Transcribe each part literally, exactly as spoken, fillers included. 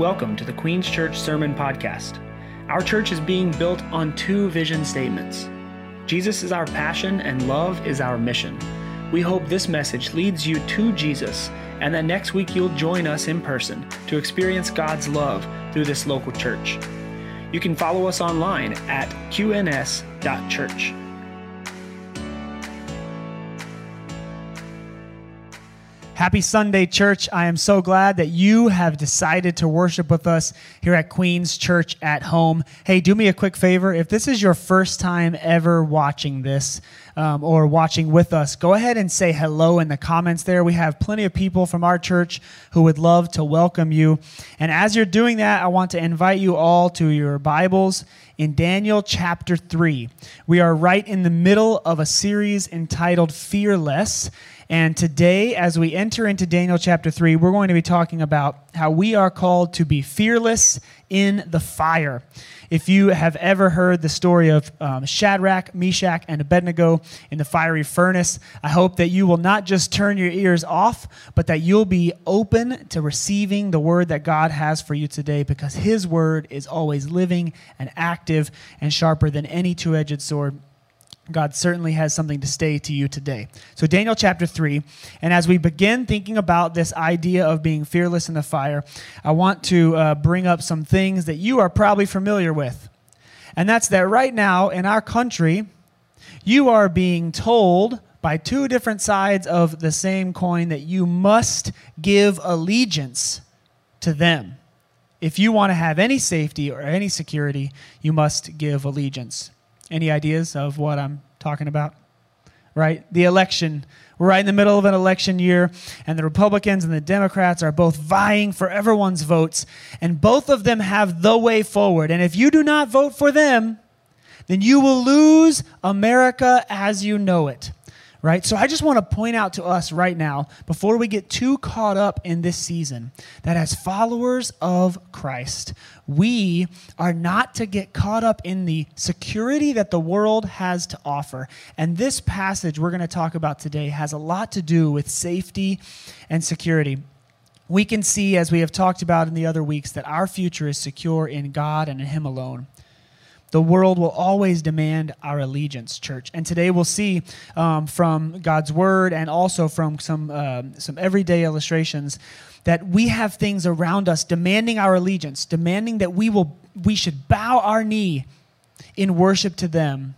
Welcome to the Queen's Church Sermon Podcast. Our church is being built on two vision statements. Jesus is our passion and love is our mission. We hope this message leads you to Jesus and that next week you'll join us in person to experience God's love through this local church. You can follow us online at Q N S dot church. Happy Sunday, church. I am so glad that you have decided to worship with us here at Queen's Church at Home. Hey, do me a quick favor. If this is your first time ever watching this um, or watching with us, go ahead and say hello in the comments there. We have plenty of people from our church who would love to welcome you. And as you're doing that, I want to invite you all to your Bibles in Daniel chapter three. We are right in the middle of a series entitled Fearless. And today, as we enter into Daniel chapter three, we're going to be talking about how we are called to be fearless in the fire. If you have ever heard the story of um, Shadrach, Meshach, and Abednego in the fiery furnace, I hope that you will not just turn your ears off, but that you'll be open to receiving the word that God has for you today, because His word is always living and active and sharper than any two-edged sword. God certainly has something to say to you today. So Daniel chapter three, and as we begin thinking about this idea of being fearless in the fire, I want to uh, bring up some things that you are probably familiar with. And that's that right now in our country, you are being told by two different sides of the same coin that you must give allegiance to them. If you want to have any safety or any security, you must give allegiance. Any ideas of what I'm talking about? Right? The election. We're right in the middle of an election year, and the Republicans and the Democrats are both vying for everyone's votes, and both of them have the way forward. And if you do not vote for them, then you will lose America as you know it. Right? So I just want to point out to us right now, before we get too caught up in this season, that as followers of Christ, we are not to get caught up in the security that the world has to offer. And this passage we're going to talk about today has a lot to do with safety and security. We can see, as we have talked about in the other weeks, that our future is secure in God and in Him alone. The world will always demand our allegiance, church. And today we'll see um, from God's word and also from some uh, some everyday illustrations that we have things around us demanding our allegiance, demanding that we will we should bow our knee in worship to them.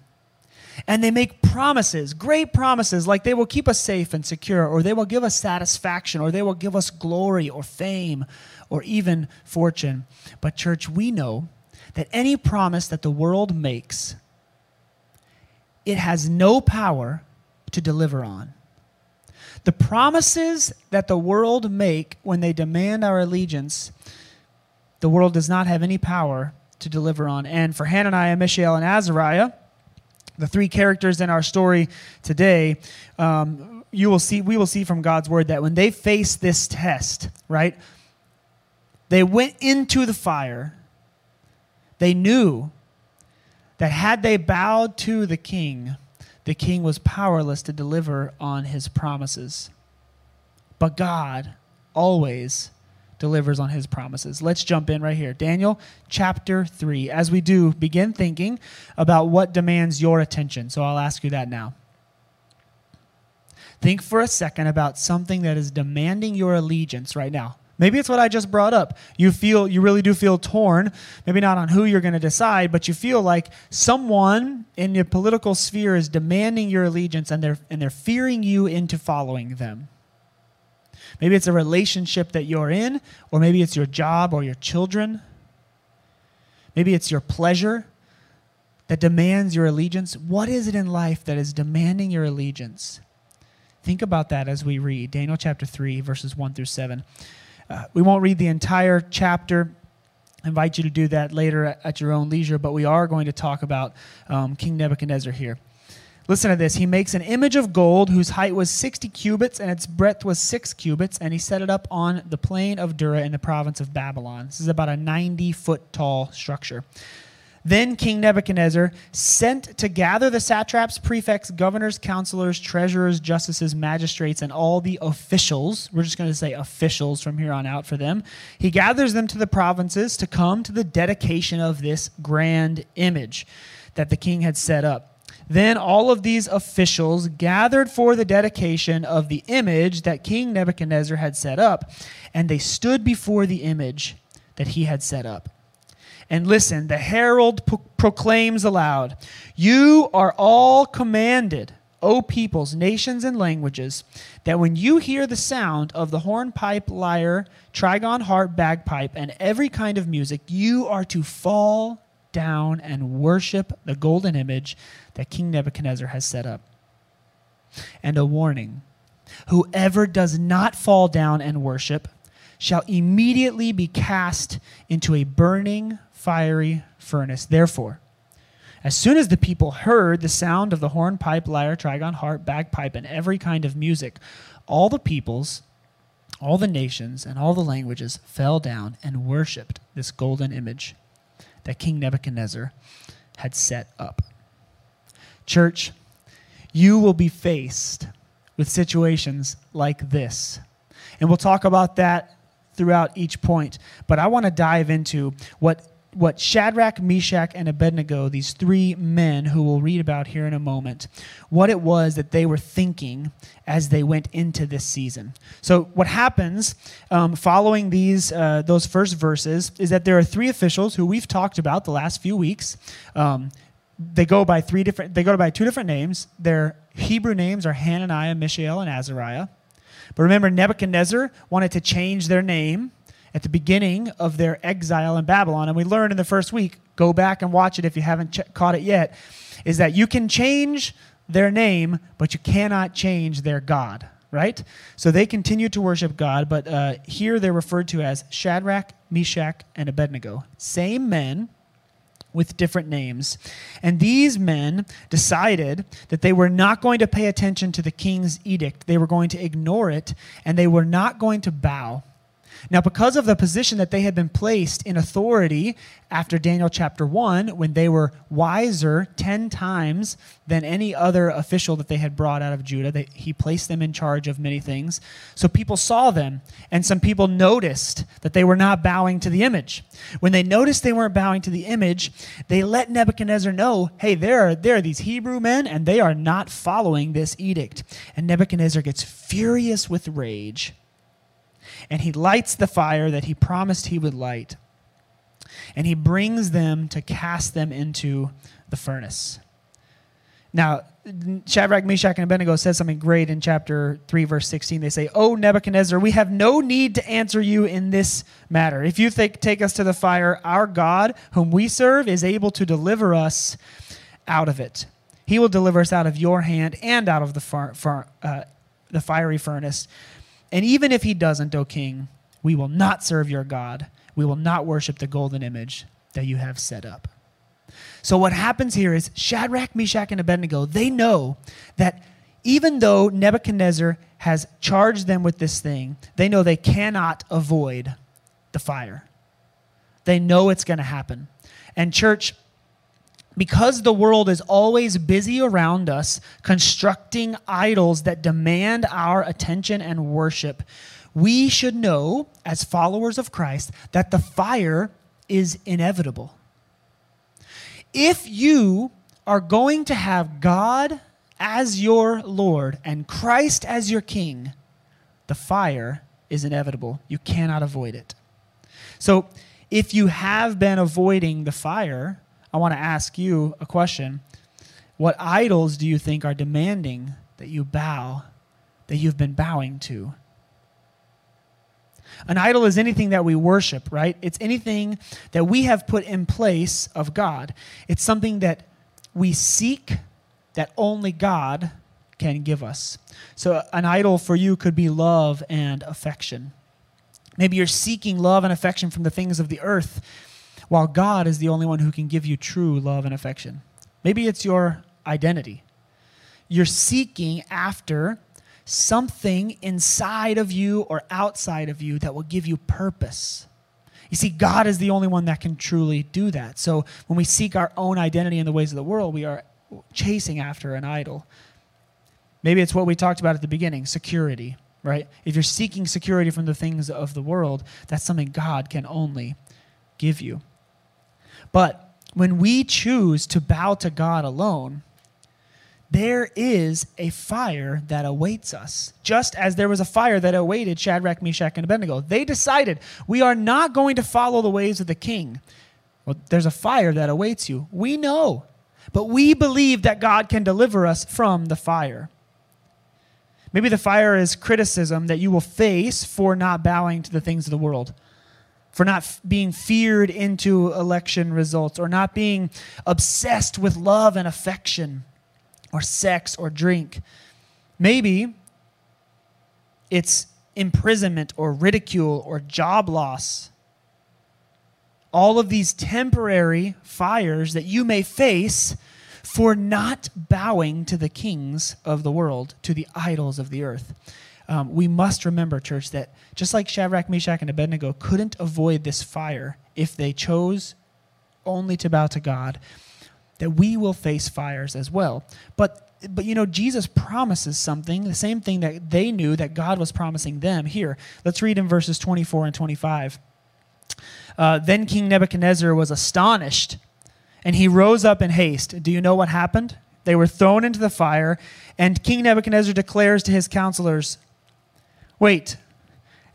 And they make promises, great promises, like they will keep us safe and secure, or they will give us satisfaction, or they will give us glory or fame or even fortune. But church, we know that any promise that the world makes, it has no power to deliver on. The promises that the world make when they demand our allegiance, the world does not have any power to deliver on. And for Hananiah, Mishael, and Azariah, the three characters in our story today, um, you will see, we will see from God's word that when they faced this test, right, they went into the fire. They knew that had they bowed to the king, the king was powerless to deliver on his promises. But God always delivers on his promises. Let's jump in right here. Daniel chapter three. As we do, begin thinking about what demands your attention. So I'll ask you that now. Think for a second about something that is demanding your allegiance right now. Maybe it's what I just brought up. You feel, you really do feel torn, maybe not on who you're going to decide, but you feel like someone in your political sphere is demanding your allegiance and they're, and they're fearing you into following them. Maybe it's a relationship that you're in, or maybe it's your job or your children. Maybe it's your pleasure that demands your allegiance. What is it in life that is demanding your allegiance? Think about that as we read Daniel chapter three, verses one through seven. Uh, we won't read the entire chapter. I invite you to do that later at, at your own leisure, but we are going to talk about um, King Nebuchadnezzar here. Listen to this. He makes an image of gold whose height was sixty cubits and its breadth was six cubits, and he set it up on the plain of Dura in the province of Babylon. This is about a ninety-foot tall structure. Then King Nebuchadnezzar sent to gather the satraps, prefects, governors, counselors, treasurers, justices, magistrates, and all the officials. We're just going to say officials from here on out for them. He gathers them to the provinces to come to the dedication of this grand image that the king had set up. Then all of these officials gathered for the dedication of the image that King Nebuchadnezzar had set up, and they stood before the image that he had set up. And listen, the herald pro- proclaims aloud, "You are all commanded, O peoples, nations, and languages, that when you hear the sound of the horn, pipe, lyre, trigon, harp, bagpipe, and every kind of music, you are to fall down and worship the golden image that King Nebuchadnezzar has set up." And a warning, whoever does not fall down and worship shall immediately be cast into a burning, fiery furnace. Therefore, as soon as the people heard the sound of the horn, pipe, lyre, trigon, harp, bagpipe, and every kind of music, all the peoples, all the nations, and all the languages fell down and worshiped this golden image that King Nebuchadnezzar had set up. Church, you will be faced with situations like this. And we'll talk about that throughout each point. But I want to dive into what, what Shadrach, Meshach, and Abednego, these three men who we'll read about here in a moment, what it was that they were thinking as they went into this season. So what happens um, following these uh, those first verses is that there are three officials who we've talked about the last few weeks. Um, they go by three different. They go by two different names. Their Hebrew names are Hananiah, Mishael, and Azariah. But remember, Nebuchadnezzar wanted to change their name at the beginning of their exile in Babylon. And we learned in the first week, go back and watch it if you haven't ch- caught it yet, is that you can change their name, but you cannot change their God, right? So they continue to worship God, but uh, here they're referred to as Shadrach, Meshach, and Abednego. Same men with different names. And these men decided that they were not going to pay attention to the king's edict. They were going to ignore it, and they were not going to bow. Now, because of the position that they had been placed in authority after Daniel chapter one, when they were wiser ten times than any other official that they had brought out of Judah, they, he placed them in charge of many things. So people saw them, and some people noticed that they were not bowing to the image. When they noticed they weren't bowing to the image, they let Nebuchadnezzar know, hey, there are, there are these Hebrew men, and they are not following this edict. And Nebuchadnezzar gets furious with rage. And he lights the fire that he promised he would light. And he brings them to cast them into the furnace. Now, Shadrach, Meshach, and Abednego says something great in chapter three, verse sixteen. They say, "O Nebuchadnezzar, we have no need to answer you in this matter. If you th- take us to the fire, our God, whom we serve, is able to deliver us out of it. He will deliver us out of your hand and out of the, far- far- uh, the fiery furnace. And even if he doesn't, O king, we will not serve your God. We will not worship the golden image that you have set up." So what happens here is Shadrach, Meshach, and Abednego, they know that even though Nebuchadnezzar has charged them with this thing, they know they cannot avoid the fire. They know it's going to happen. And church, because the world is always busy around us, constructing idols that demand our attention and worship, we should know, as followers of Christ, that the fire is inevitable. If you are going to have God as your Lord and Christ as your King, the fire is inevitable. You cannot avoid it. So if you have been avoiding the fire, I want to ask you a question. What idols do you think are demanding that you bow, that you've been bowing to? An idol is anything that we worship, right? It's anything that we have put in place of God. It's something that we seek that only God can give us. So an idol for you could be love and affection. Maybe you're seeking love and affection from the things of the earth, while God is the only one who can give you true love and affection. Maybe it's your identity. You're seeking after something inside of you or outside of you that will give you purpose. You see, God is the only one that can truly do that. So when we seek our own identity in the ways of the world, we are chasing after an idol. Maybe it's what we talked about at the beginning, security, right? If you're seeking security from the things of the world, that's something God can only give you. But when we choose to bow to God alone, there is a fire that awaits us, just as there was a fire that awaited Shadrach, Meshach, and Abednego. They decided, we are not going to follow the ways of the king. Well, there's a fire that awaits you. We know, but we believe that God can deliver us from the fire. Maybe the fire is criticism that you will face for not bowing to the things of the world, for not f- being feared into election results, or not being obsessed with love and affection, or sex, or drink. Maybe it's imprisonment, or ridicule, or job loss. All of these temporary fires that you may face for not bowing to the kings of the world, to the idols of the earth. Um, we must remember, church, that just like Shadrach, Meshach, and Abednego couldn't avoid this fire if they chose only to bow to God, that we will face fires as well. But, but you know, Jesus promises something, the same thing that they knew that God was promising them here. Let's read in verses twenty-four and twenty-five. Uh, then King Nebuchadnezzar was astonished, and he rose up in haste. Do you know what happened? They were thrown into the fire, and King Nebuchadnezzar declares to his counselors, "Wait,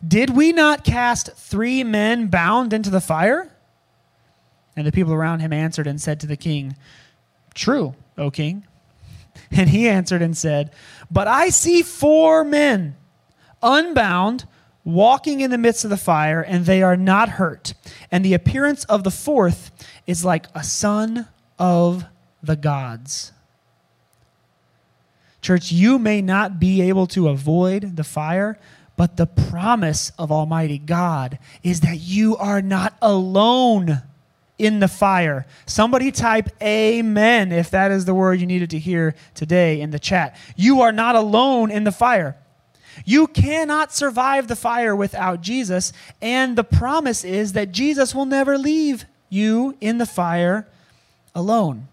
did we not cast three men bound into the fire?" And the people around him answered and said to the king, "True, O king." And he answered and said, "But I see four men unbound, walking in the midst of the fire, and they are not hurt. And the appearance of the fourth is like a son of the gods." Church, you may not be able to avoid the fire, but the promise of Almighty God is that you are not alone in the fire. Somebody type amen if that is the word you needed to hear today in the chat. You are not alone in the fire. You cannot survive the fire without Jesus, and the promise is that Jesus will never leave you in the fire alone.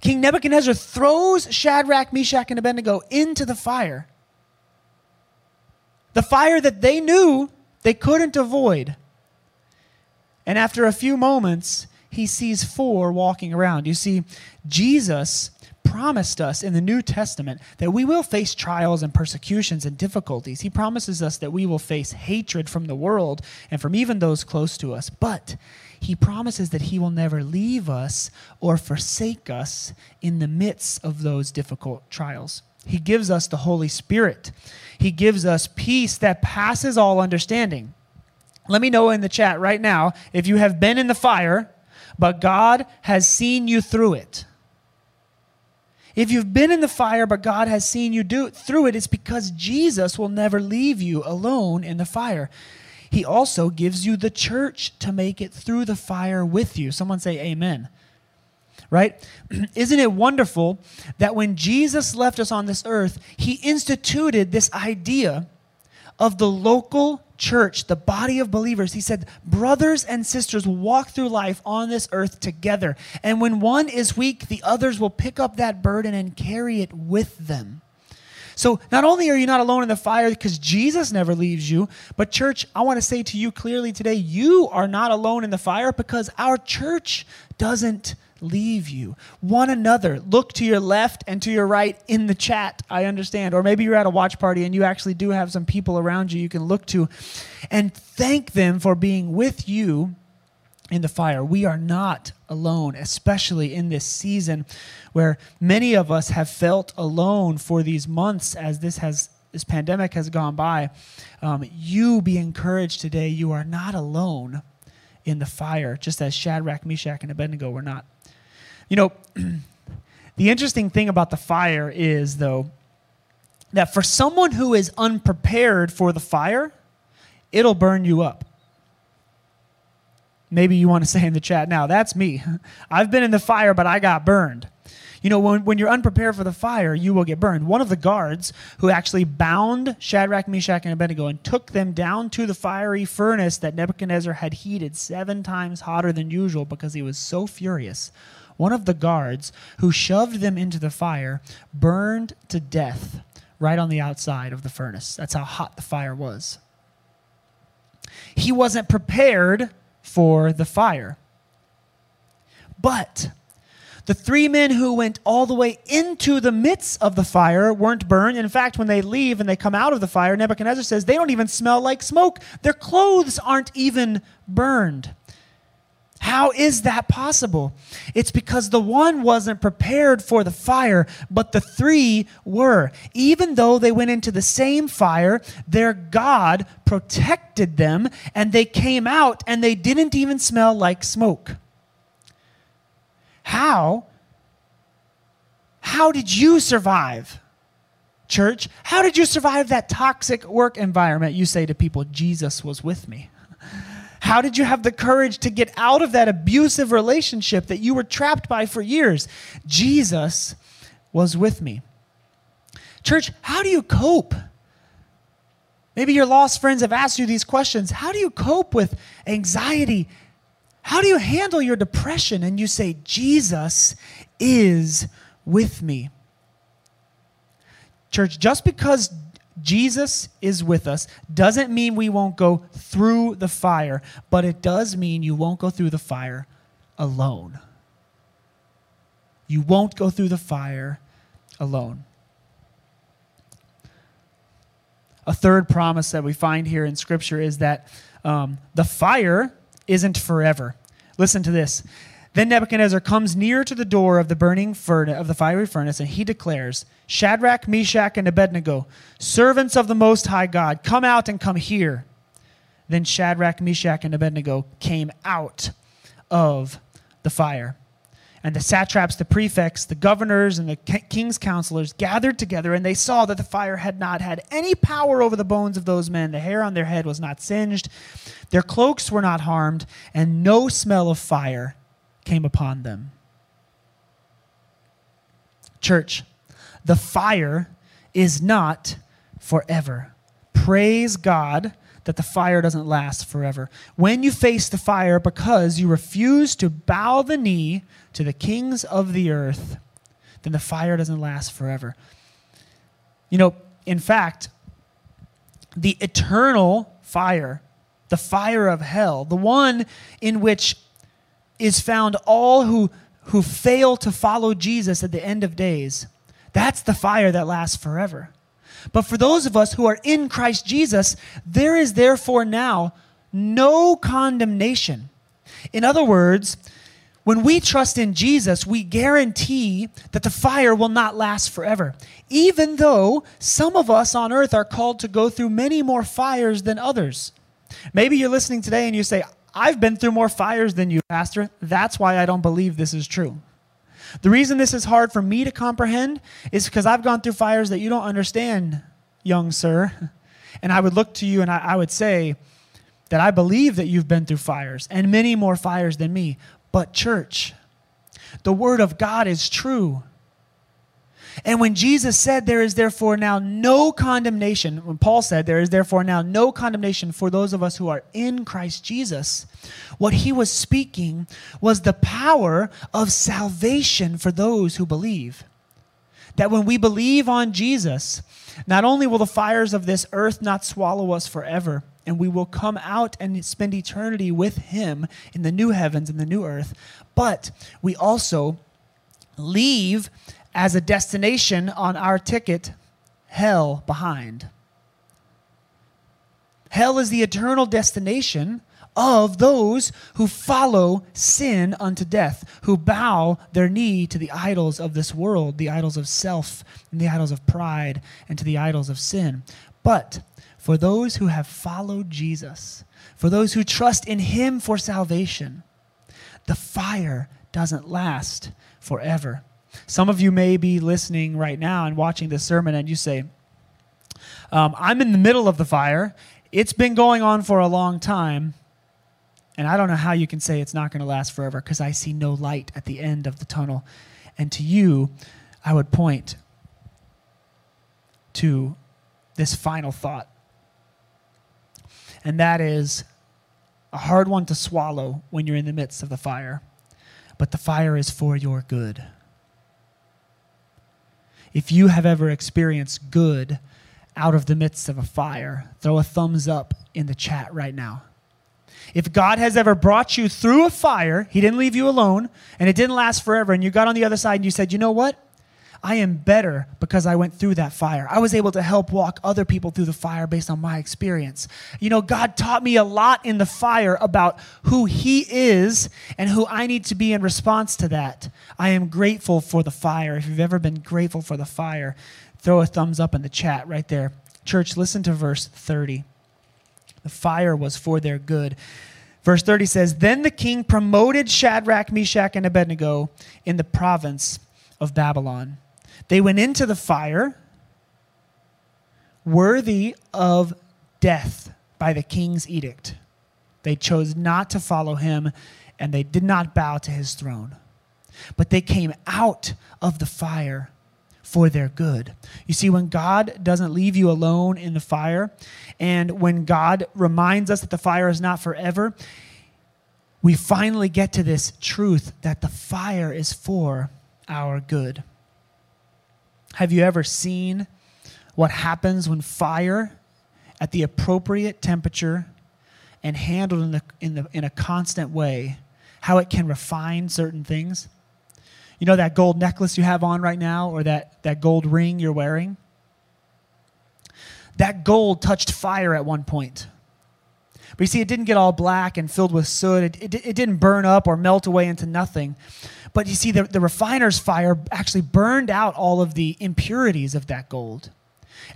King Nebuchadnezzar throws Shadrach, Meshach, and Abednego into the fire, the fire that they knew they couldn't avoid. And after a few moments, he sees four walking around. You see, Jesus promised us in the New Testament that we will face trials and persecutions and difficulties. He promises us that we will face hatred from the world and from even those close to us. But he promises that he will never leave us or forsake us in the midst of those difficult trials. He gives us the Holy Spirit. He gives us peace that passes all understanding. Let me know in the chat right now if you have been in the fire, but God has seen you through it. If you've been in the fire, but God has seen you do it, through it, it's because Jesus will never leave you alone in the fire. He also gives you the church to make it through the fire with you. Someone say amen, right? Isn't it wonderful that when Jesus left us on this earth, he instituted this idea of the local church, the body of believers. He said, brothers and sisters walk through life on this earth together. And when one is weak, the others will pick up that burden and carry it with them. So not only are you not alone in the fire because Jesus never leaves you, but church, I want to say to you clearly today, you are not alone in the fire because our church doesn't leave you. One another. Look to your left and to your right in the chat, I understand. Or maybe you're at a watch party and you actually do have some people around you you can look to and thank them for being with you in the fire. We are not alone, especially in this season where many of us have felt alone for these months as this has this pandemic has gone by. Um, you be encouraged today. You are not alone in the fire, just as Shadrach, Meshach, and Abednego were not. You know, the interesting thing about the fire is, though, that for someone who is unprepared for the fire, it'll burn you up. Maybe you want to say in the chat now, that's me. I've been in the fire, but I got burned. You know, when, when you're unprepared for the fire, you will get burned. One of the guards who actually bound Shadrach, Meshach, and Abednego and took them down to the fiery furnace that Nebuchadnezzar had heated seven times hotter than usual because he was so furious. One of the guards who shoved them into the fire burned to death right on the outside of the furnace. That's how hot the fire was. He wasn't prepared for the fire. But the three men who went all the way into the midst of the fire weren't burned. In fact, when they leave and they come out of the fire, Nebuchadnezzar says they don't even smell like smoke. Their clothes aren't even burned. How is that possible? It's because the one wasn't prepared for the fire, but the three were. Even though they went into the same fire, their God protected them, and they came out, and they didn't even smell like smoke. How? How did you survive, church? How did you survive that toxic work environment? You say to people, Jesus was with me. How did you have the courage to get out of that abusive relationship that you were trapped by for years? Jesus was with me. Church, how do you cope? Maybe your lost friends have asked you these questions. How do you cope with anxiety? How do you handle your depression? And you say, Jesus is with me. Church, just because Jesus is with us doesn't mean we won't go through the fire, but it does mean you won't go through the fire alone. You won't go through the fire alone. A third promise that we find here in Scripture is that um, the fire isn't forever. Listen to this. Then Nebuchadnezzar comes near to the door of the burning furnace, of the fiery furnace, and he declares, Shadrach, Meshach, and Abednego, servants of the Most High God, come out and come here. Then Shadrach, Meshach, and Abednego came out of the fire. And the satraps, the prefects, the governors, and the king's counselors gathered together, and they saw that the fire had not had any power over the bones of those men. The hair on their head was not singed, their cloaks were not harmed, and no smell of fire came upon them. Church, the fire is not forever. Praise God that the fire doesn't last forever. When you face the fire because you refuse to bow the knee to the kings of the earth, then the fire doesn't last forever. You know, in fact, the eternal fire, the fire of hell, the one in which is found all who, who fail to follow Jesus at the end of days. That's the fire that lasts forever. But for those of us who are in Christ Jesus, there is therefore now no condemnation. In other words, when we trust in Jesus, we guarantee that the fire will not last forever, even though some of us on earth are called to go through many more fires than others. Maybe you're listening today and you say, I've been through more fires than you, Pastor. That's why I don't believe this is true. The reason this is hard for me to comprehend is because I've gone through fires that you don't understand, young sir. And I would look to you and I, I would say that I believe that you've been through fires and many more fires than me. But church, the word of God is true. And when Jesus said, there is therefore now no condemnation, when Paul said, there is therefore now no condemnation for those of us who are in Christ Jesus, what he was speaking was the power of salvation for those who believe. That when we believe on Jesus, not only will the fires of this earth not swallow us forever, and we will come out and spend eternity with him in the new heavens and the new earth, but we also leave as a destination on our ticket, hell behind. Hell is the eternal destination of those who follow sin unto death, who bow their knee to the idols of this world, the idols of self, and the idols of pride, and to the idols of sin. But for those who have followed Jesus, for those who trust in him for salvation, the fire doesn't last forever. Some of you may be listening right now and watching this sermon and you say, um, I'm in the middle of the fire. It's been going on for a long time. And I don't know how you can say it's not going to last forever because I see no light at the end of the tunnel. And to you, I would point to this final thought. And that is a hard one to swallow when you're in the midst of the fire. But the fire is for your good. If you have ever experienced good out of the midst of a fire, throw a thumbs up in the chat right now. If God has ever brought you through a fire, he didn't leave you alone, and it didn't last forever, and you got on the other side and you said, you know what? I am better because I went through that fire. I was able to help walk other people through the fire based on my experience. You know, God taught me a lot in the fire about who he is and who I need to be in response to that. I am grateful for the fire. If you've ever been grateful for the fire, throw a thumbs up in the chat right there. Church, listen to verse thirty. The fire was for their good. Verse thirty says, then the king promoted Shadrach, Meshach, and Abednego in the province of Babylon. They went into the fire worthy of death by the king's edict. They chose not to follow him, and they did not bow to his throne. But they came out of the fire for their good. You see, when God doesn't leave you alone in the fire, and when God reminds us that the fire is not forever, we finally get to this truth that the fire is for our good. Have you ever seen what happens when fire at the appropriate temperature and handled in, the, in, the, in a constant way, how it can refine certain things? You know that gold necklace you have on right now, or that, that gold ring you're wearing? That gold touched fire at one point. But you see, it didn't get all black and filled with soot. It, it, it didn't burn up or melt away into nothing. But you see, the, the refiner's fire actually burned out all of the impurities of that gold.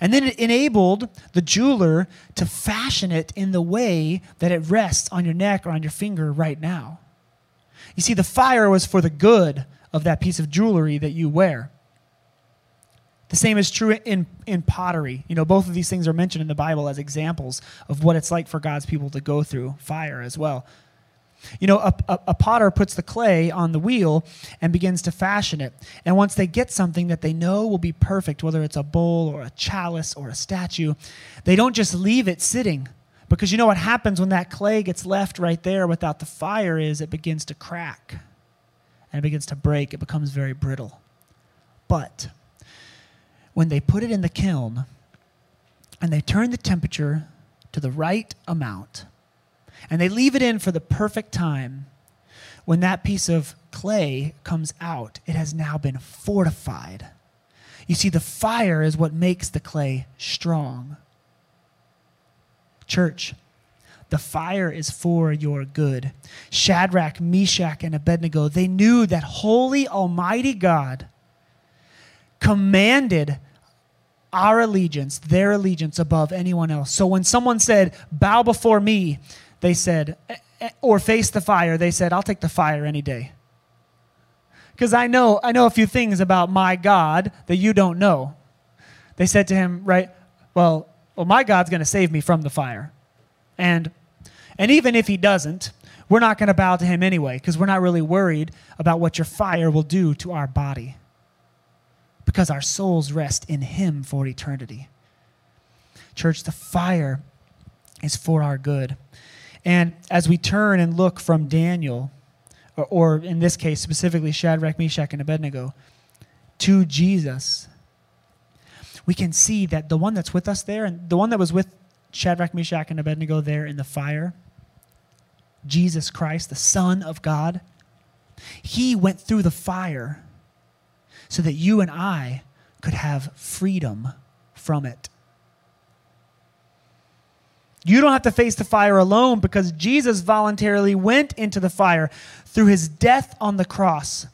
And then it enabled the jeweler to fashion it in the way that it rests on your neck or on your finger right now. You see, the fire was for the good of that piece of jewelry that you wear. The same is true in, in pottery. You know, both of these things are mentioned in the Bible as examples of what it's like for God's people to go through fire as well. You know, a, a, a potter puts the clay on the wheel and begins to fashion it. And once they get something that they know will be perfect, whether it's a bowl or a chalice or a statue, they don't just leave it sitting. Because you know what happens when that clay gets left right there without the fire is it begins to crack and it begins to break. It becomes very brittle. But when they put it in the kiln and they turn the temperature to the right amount and they leave it in for the perfect time, when that piece of clay comes out, it has now been fortified. You see, the fire is what makes the clay strong. Church, the fire is for your good. Shadrach, Meshach, and Abednego, they knew that holy, almighty God commanded our allegiance, their allegiance above anyone else. So when someone said, bow before me, they said, or face the fire, they said, I'll take the fire any day. Because I know, I know a few things about my God that you don't know. They said to him, right, well, well my God's going to save me from the fire. And, and even if he doesn't, we're not going to bow to him anyway, because we're not really worried about what your fire will do to our body, because our souls rest in him for eternity. Church, the fire is for our good. And as we turn and look from Daniel, or, or in this case specifically Shadrach, Meshach, and Abednego, to Jesus, we can see that the one that's with us there, and the one that was with Shadrach, Meshach, and Abednego there in the fire, Jesus Christ, the Son of God, he went through the fire so that you and I could have freedom from it. You don't have to face the fire alone, because Jesus voluntarily went into the fire through his death on the cross.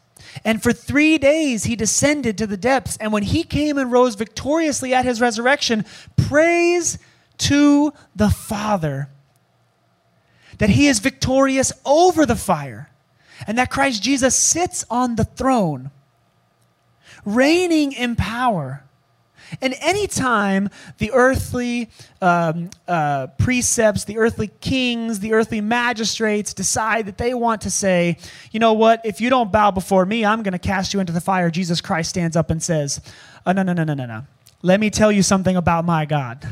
And for three days, he descended to the depths. And when he came and rose victoriously at his resurrection, praise to the Father that he is victorious over the fire, and that Christ Jesus sits on the throne, reigning in power, And anytime the earthly um, uh, precepts, the earthly kings, the earthly magistrates decide that they want to say, you know what, if you don't bow before me, I'm going to cast you into the fire, Jesus Christ stands up and says, oh, no, no, no, no, no, no. Let me tell you something about my God.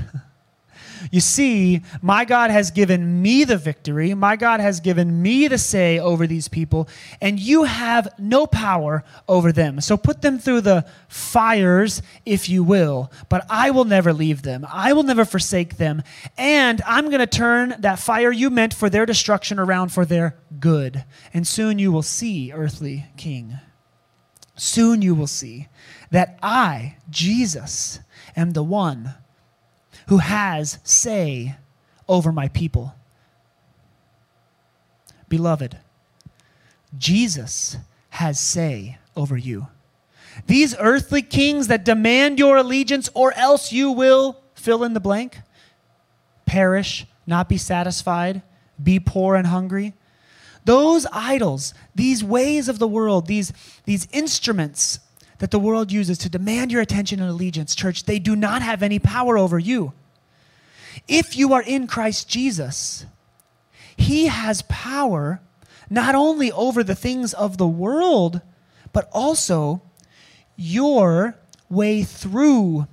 You see, my God has given me the victory. My God has given me the say over these people, and you have no power over them. So put them through the fires, if you will, but I will never leave them. I will never forsake them, and I'm going to turn that fire you meant for their destruction around for their good. And soon you will see, earthly king, soon you will see that I, Jesus, am the one who has say over my people. Beloved, Jesus has say over you. These earthly kings that demand your allegiance, or else you will, fill in the blank, perish, not be satisfied, be poor and hungry. Those idols, these ways of the world, these, these instruments that the world uses to demand your attention and allegiance, church, they do not have any power over you. If you are in Christ Jesus, he has power not only over the things of the world, but also your way through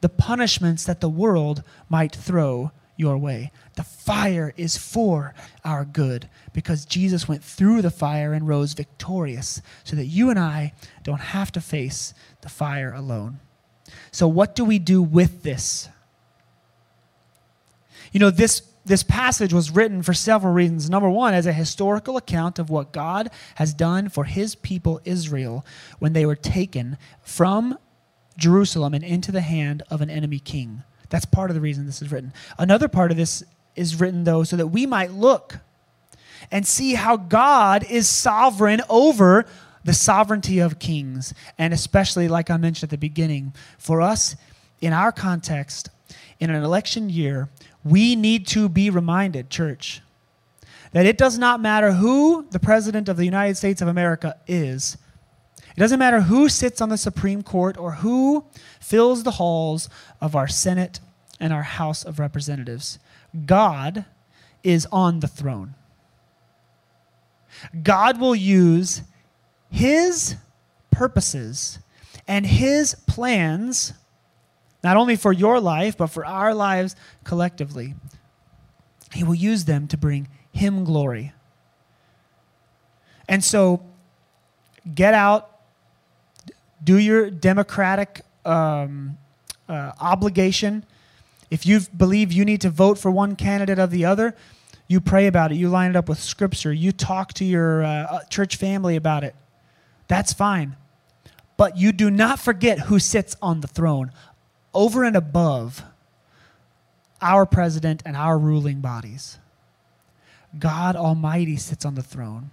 the punishments that the world might throw your way. The fire is for our good because Jesus went through the fire and rose victorious so that you and I don't have to face the fire alone. So what do we do with this? You know, this, this passage was written for several reasons. Number one, as a historical account of what God has done for his people Israel when they were taken from Jerusalem and into the hand of an enemy king. That's part of the reason this is written. Another part of this is written, though, so that we might look and see how God is sovereign over the sovereignty of kings. And especially, like I mentioned at the beginning, for us, in our context, in an election year, we need to be reminded, church, that it does not matter who the president of the United States of America is. It doesn't matter who sits on the Supreme Court or who fills the halls of our Senate and our House of Representatives. God is on the throne. God will use his purposes and his plans, not only for your life, but for our lives collectively. He will use them to bring him glory. And so, get out. Do your democratic um, uh, obligation. If you believe you need to vote for one candidate or the other, you pray about it. You line it up with Scripture. You talk to your uh, church family about it. That's fine. But you do not forget who sits on the throne over and above our president and our ruling bodies. God Almighty sits on the throne.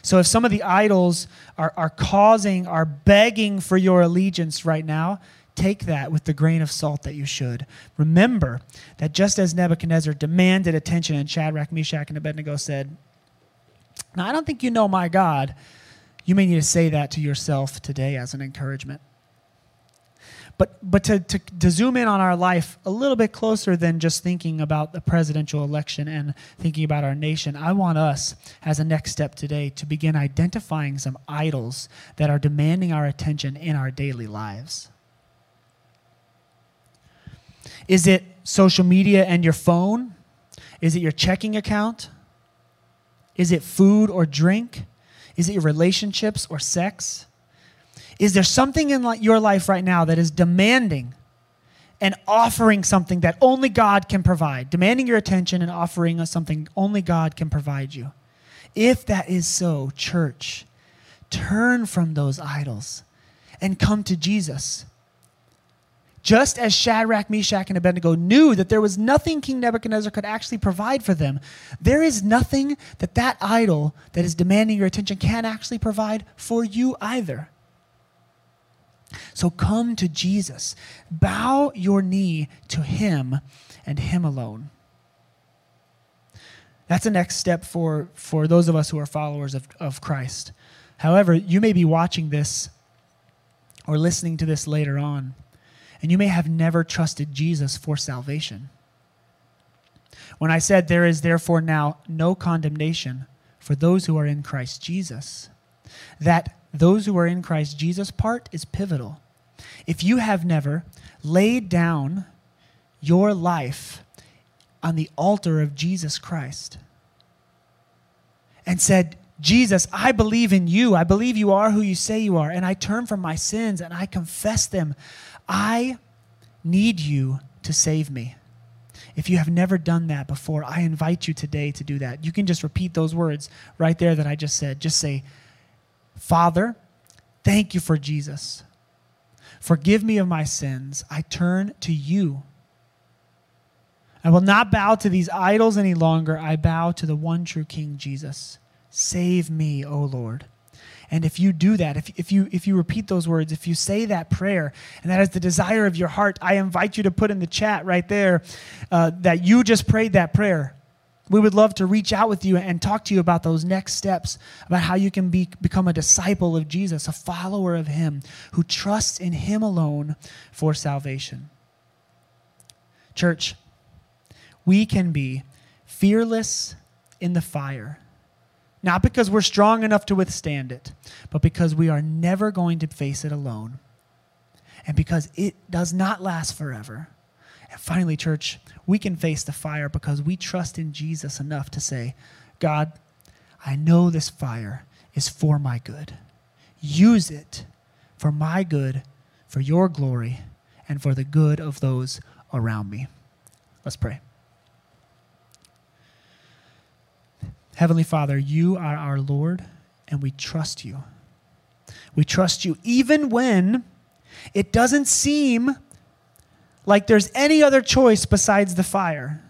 So if some of the idols are, are causing, are begging for your allegiance right now, take that with the grain of salt that you should. Remember that just as Nebuchadnezzar demanded attention and Shadrach, Meshach, and Abednego said, now I don't think you know my God, you may need to say that to yourself today as an encouragement. But, but to, to, to zoom in on our life a little bit closer than just thinking about the presidential election and thinking about our nation, I want us, as a next step today, to begin identifying some idols that are demanding our attention in our daily lives. Is it social media and your phone? Is it your checking account? Is it food or drink? Is it your relationships or sex? Is there something in your life right now that is demanding and offering something that only God can provide? Demanding your attention and offering something only God can provide you. If that is so, church, turn from those idols and come to Jesus. Just as Shadrach, Meshach, and Abednego knew that there was nothing King Nebuchadnezzar could actually provide for them, there is nothing that that idol that is demanding your attention can actually provide for you either. So come to Jesus. Bow your knee to him and him alone. That's the next step for, for those of us who are followers of, of Christ. However, you may be watching this or listening to this later on, and you may have never trusted Jesus for salvation. When I said there is therefore now no condemnation for those who are in Christ Jesus, that those who are in Christ Jesus part is pivotal. If you have never laid down your life on the altar of Jesus Christ and said, Jesus, I believe in you. I believe you are who you say you are, and I turn from my sins and I confess them. I need you to save me. If you have never done that before, I invite you today to do that. You can just repeat those words right there that I just said. Just say, Father, thank you for Jesus. Forgive me of my sins. I turn to you. I will not bow to these idols any longer. I bow to the one true King, Jesus. Save me, O Lord. And if you do that, if, if you if you repeat those words, if you say that prayer, and that is the desire of your heart, I invite you to put in the chat right there uh, that you just prayed that prayer. We would love to reach out with you and talk to you about those next steps, about how you can be, become a disciple of Jesus, a follower of him, who trusts in him alone for salvation. Church, we can be fearless in the fire. Not because we're strong enough to withstand it, but because we are never going to face it alone. And because it does not last forever. And finally, church, we can face the fire because we trust in Jesus enough to say, God, I know this fire is for my good. Use it for my good, for your glory, and for the good of those around me. Let's pray. Heavenly Father, you are our Lord, and we trust you. We trust you even when it doesn't seem like there's any other choice besides the fire.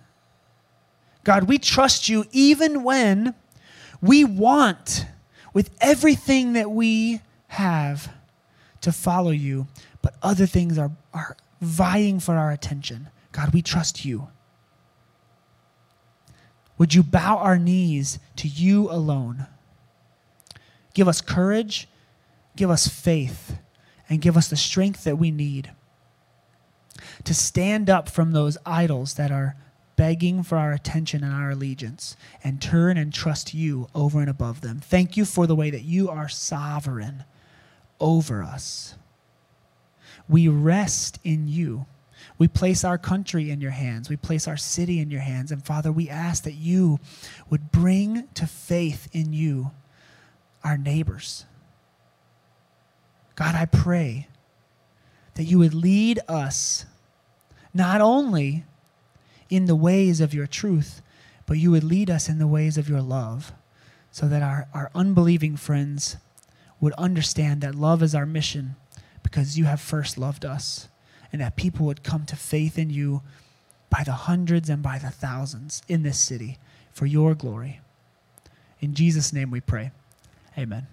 God, we trust you even when we want, with everything that we have, to follow you, but other things are, are vying for our attention. God, we trust you. Would you bow our knees to you alone? Give us courage, give us faith, and give us the strength that we need to stand up from those idols that are begging for our attention and our allegiance, and turn and trust you over and above them. Thank you for the way that you are sovereign over us. We rest in you. We place our country in your hands. We place our city in your hands. And Father, we ask that you would bring to faith in you our neighbors. God, I pray that you would lead us not only in the ways of your truth, but you would lead us in the ways of your love, so that our, our unbelieving friends would understand that love is our mission because you have first loved us. And that people would come to faith in you by the hundreds and by the thousands in this city for your glory. In Jesus' name we pray. Amen.